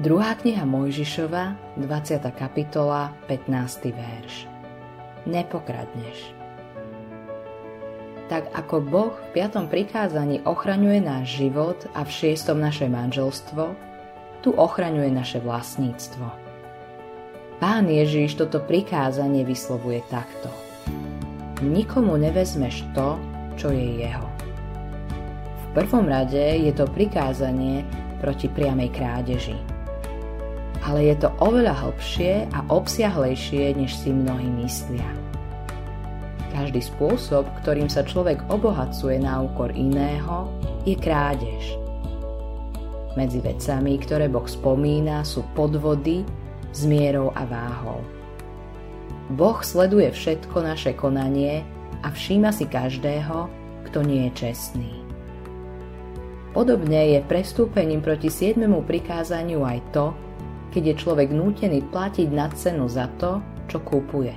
Druhá kniha Mojžišova, 20. kapitola, 15. verš. Nepokradneš. Tak ako Boh v 5. prikázaní ochraňuje náš život a v 6. naše manželstvo, tu ochraňuje naše vlastníctvo. Pán Ježiš toto prikázanie vyslovuje takto. Nikomu nevezmeš to, čo je jeho. V prvom rade je to prikázanie proti priamej krádeži. Ale je to oveľa hlbšie a obsiahlejšie, než si mnohí myslia. Každý spôsob, ktorým sa človek obohacuje na úkor iného, je krádež. Medzi vecami, ktoré Boh spomína, sú podvody s mierou a váhou. Boh sleduje všetko naše konanie a všíma si každého, kto nie je čestný. Podobne je prestúpením proti 7. prikázaniu aj to, keď je človek nútený platiť nadcenu za to, čo kupuje.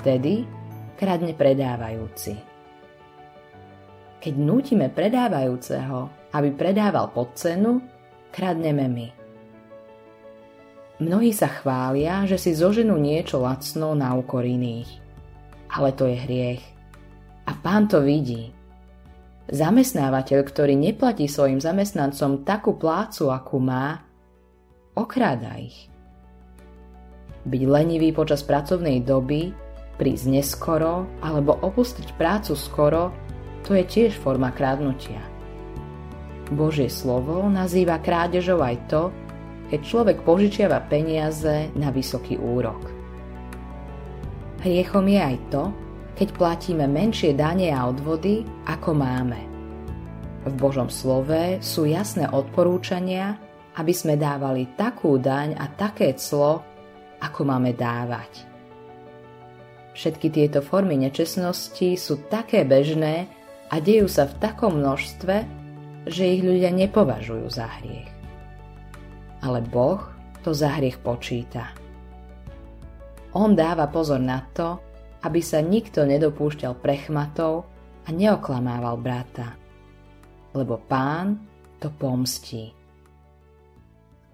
Vtedy kradne predávajúci. Keď nútime predávajúceho, aby predával pod cenu, kradneme my. Mnohí sa chvália, že si zoženú niečo lacno na úkor iných. Ale to je hriech. A Pán to vidí. Zamestnávateľ, ktorý neplatí svojim zamestnancom takú plácu, akú má, okráda ich. Byť lenivý počas pracovnej doby, prísť neskoro alebo opustiť prácu skoro, to je tiež forma krádnutia. Božie slovo nazýva krádežou aj to, keď človek požičiava peniaze na vysoký úrok. Hriechom je aj to, keď platíme menšie dane a odvody, ako máme. V Božom slove sú jasné odporúčania, aby sme dávali takú daň a také clo, ako máme dávať. Všetky tieto formy nečestnosti sú také bežné a dejú sa v takom množstve, že ich ľudia nepovažujú za hriech. Ale Boh to za hriech počíta. On dáva pozor na to, aby sa nikto nedopúšťal prechmatov a neoklamával brata, lebo Pán to pomstí.